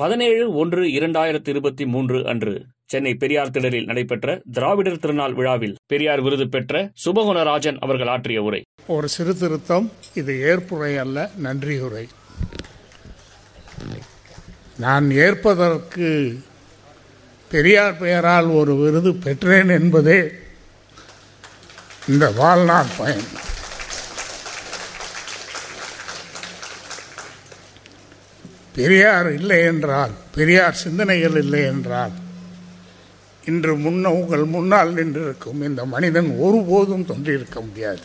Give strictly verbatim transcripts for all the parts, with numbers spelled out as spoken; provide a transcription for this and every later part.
பதினேழு ஒன்று இரண்டாயிரத்தி இருபத்தி மூன்று அன்று சென்னை பெரியார் திடலில் நடைபெற்ற திராவிடர் திருநாள் விழாவில் பெரியார் விருது பெற்ற சுபகுணராஜன் அவர்கள் ஆற்றிய உரை ஒரு சிறு திருத்தம். இது ஏற்புரை அல்ல, நன்றியுரை. நான் ஏற்பதற்கு பெரியார் பெயரால் ஒரு விருது பெற்றேன் என்பதே இந்த வாழ்நாள் பயன். பெரியார் இல்லை என்றால், பெரியார் சிந்தனைகள் இல்லை என்றால் இன்று முன்ன உங்கள் முன்னால் நின்றிருக்கும் இந்த மனிதன் ஒருபோதும் தோன்றியிருக்க முடியாது.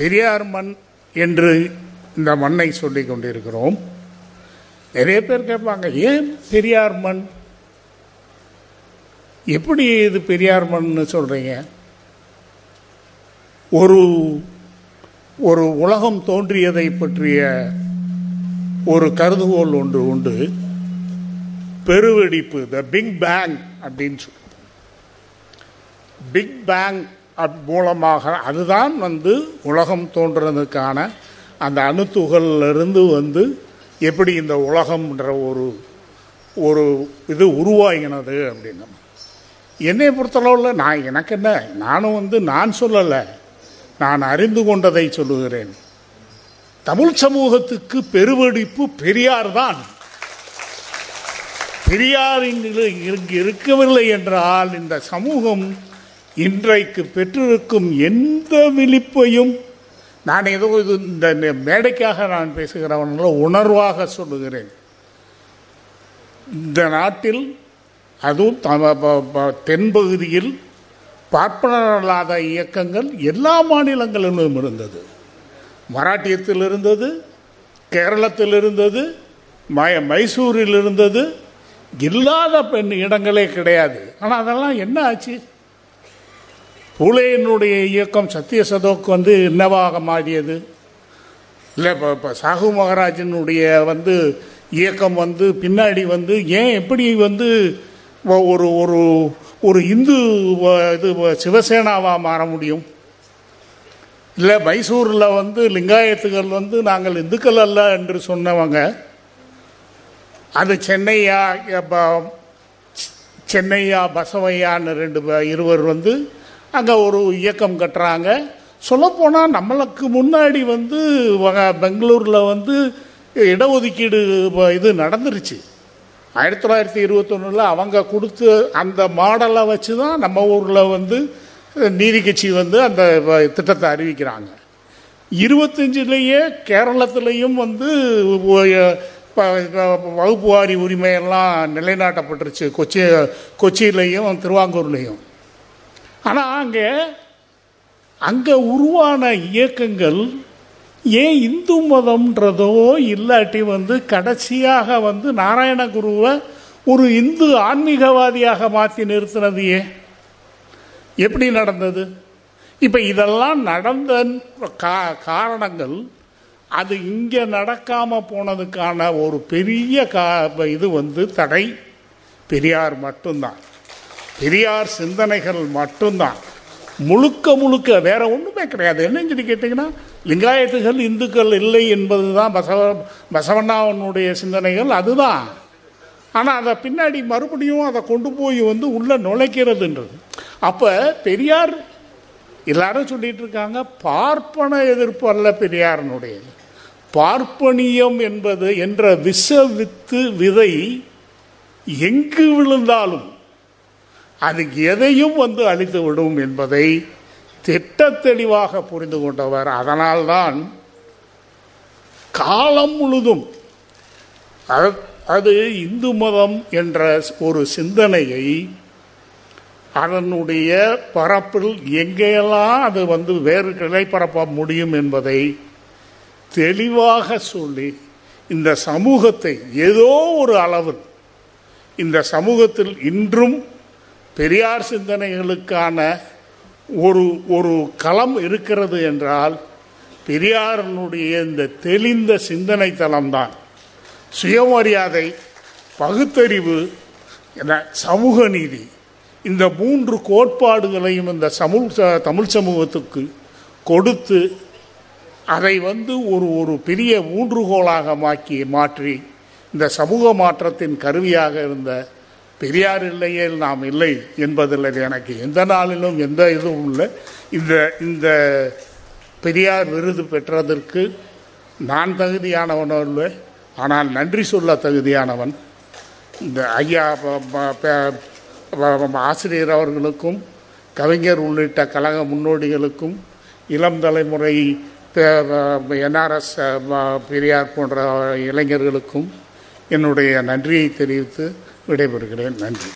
பெரியார் மண் என்று இந்த மண்ணை சொல்லி கொண்டிருக்கிறோம். நிறைய பேர் கேட்பாங்க, ஏன் பெரியார் மண், எப்படி இது பெரியார் மண்ணு சொல்றீங்க? ஒரு ஒரு உலகம் தோன்றியதை பற்றிய ஒரு கருதுகோள் ஒன்று உண்டு. பெருவெடிப்பு, த பிக் பேங்க் அப்படின்னு சொல்லுவோம். பிக் பேங்க் மூலமாக அதுதான் வந்து உலகம் தோன்றுறதுக்கான அந்த அணுத்துகளிலிருந்து வந்து எப்படி இந்த உலகம்ன்ற ஒரு ஒரு இது உருவாகினது அப்படின்னு. என்னை பொறுத்தளவில் நான் எனக்கு என்ன, நானும் வந்து நான் சொல்லலை, நான் அறிந்து கொண்டதை சொல்லுகிறேன். தமிழ் சமூகத்துக்கு பெருவெடிப்பு பெரியார் தான். பெரியார் இங்கு இருக்கவில்லை என்றால் இந்த சமூகம் இன்றைக்கு பெற்றிருக்கும் எந்த விழிப்பையும், நான் ஏதோ இது இந்த மேடைக்காக நான் பேசுகிறவன்களோ உணர்வாக சொல்லுகிறேன், இந்த நாட்டில் அதுவும் தென்பகுதியில் பார்ப்பனரல்லாத இயக்கங்கள் எல்லா மாநிலங்களிலும் இருந்தது. மராட்டியத்தில் இருந்தது, கேரளத்தில் இருந்தது, மய மைசூரில் இருந்தது, இல்லாத பெண் இடங்களே கிடையாது. ஆனால் அதெல்லாம் என்ன ஆச்சு? பூலேயினுடைய இயக்கம் சத்யசதோக்கு வந்து என்னவாக மாறியது? இல்லை, இப்போ இப்போ சாகு மகாராஜனுடைய வந்து இயக்கம் வந்து பின்னாடி வந்து ஏன் எப்படி வந்து ஒரு ஒரு ஒரு இந்து இது சிவசேனாவாக மாற முடியும்? இல்லை, மைசூரில் வந்து லிங்காயத்துகள் வந்து நாங்கள் இந்துக்கள் அல்ல என்று சொன்னவங்க அது சென்னையா சென்னையா பசவையான்னு ரெண்டு இருவர் வந்து அங்கே ஒரு இயக்கம் கட்டுறாங்க. சொல்லப்போனால் நம்மளுக்கு முன்னாடி வந்து பெங்களூரில் வந்து இடஒதுக்கீடு இது நடந்துருச்சு. ஆயிரத்தி தொள்ளாயிரத்தி இருபத்தொன்னில் அவங்க கொடுத்து அந்த மாடலை வச்சு தான் நம்ம ஊரில் வந்து நீதி கட்சி வந்து அந்த திட்டத்தை அறிவிக்கிறாங்க. இருபத்தஞ்சிலேயே கேரளத்துலேயும் வந்து வகுப்பு வாரி உரிமையெல்லாம் நிலைநாட்டப்பட்டுருச்சு, கொச்சி கொச்சியிலையும் திருவாங்கூர்லேயும். ஆனால் அங்கே அங்கே உருவான இயக்கங்கள் ஏன் இந்து மதம்ன்றதோ இல்லாட்டி வந்து கடைசியாக வந்து நாராயண குருவை ஒரு இந்து ஆன்மீகவாதியாக மாற்றி நிறுத்தினது ஏன்? எப்படி நடந்தது? இப்போ இதெல்லாம் நடந்த கா காரணங்கள் அது இங்கே நடக்காமல் போனதுக்கான ஒரு பெரிய கா இது வந்து தடை பெரியார் மட்டும்தான், பெரியார் சிந்தனைகள் மட்டும்தான், முழுக்க முழுக்க வேற ஒன்றுமே கிடையாது. என்னன்னு சொல்லி கேட்டிங்கன்னா, லிங்காயத்துகள் இந்துக்கள் இல்லை என்பது தான் பசவ பசவண்ணாவனுடைய சிந்தனைகள் அதுதான். ஆனால் அதை பின்னாடி மறுபடியும் அதை கொண்டு போய் வந்து உள்ளே நுழைக்கிறதுன்றது. அப்போ பெரியார் எல்லாரும் சொல்லிகிட்டு இருக்காங்க, பார்ப்பன எதிர்ப்பு அல்ல பெரியாரனுடைய, பார்ப்பனியம் என்பது என்ற விஷ வித்து விதை எங்கு விழுந்தாலும் அது எதையும் வந்து அழித்து விடும் என்பதை திட்ட தெளிவாக புரிந்து கொண்டவர். அதனால்தான் காலம் முழுதும் அது இந்து மதம் என்ற ஒரு சிந்தனையை அதனுடைய பரப்பில் எங்கெல்லாம் அது வந்து வேறு கிளை பரப்ப முடியும் என்பதை தெளிவாக சொல்லி இந்த சமூகத்தை ஏதோ ஒரு அளவில் இந்த சமூகத்தில் இன்றும் பெரியார் சிந்தனைகளுக்கான ஒரு ஒரு களம் இருக்கிறது என்றால் பெரியாரனுடைய இந்த தெளிந்த சிந்தனை தளம்தான். சுயமரியாதை, பகுத்தறிவு என சமூக நீதி, இந்த மூன்று கோட்பாடுகளையும் இந்த சமூக தமிழ் சமூகத்துக்கு கொடுத்து அதை வந்து ஒரு ஒரு பெரிய ஊன்றுகோலாக மாக்கி மாற்றி இந்த சமூக மாற்றத்தின் கருவியாக இருந்த பெரியார் இல்லையே நாம் இல்லை என்பதில் எனக்கு எந்த நாளிலும் எந்த இதுவும் இல்லை. இந்த இந்த பெரியார் விருது பெற்றதற்கு நான் தகுதியானவனோ இல்லை, ஆனால் நன்றி சொல்ல தகுதியானவன். இந்த ஐயா ஆசிரியர் அவர்களுக்கும் கவிஞர் உள்ளிட்ட கழக முன்னோடிகளுக்கும் இளம் தலைமுறை என்ஆர்எஸ் பெரியார் போன்ற இளைஞர்களுக்கும் என்னுடைய நன்றியை தெரிவித்து விடைபெறுகிறேன். நன்றி.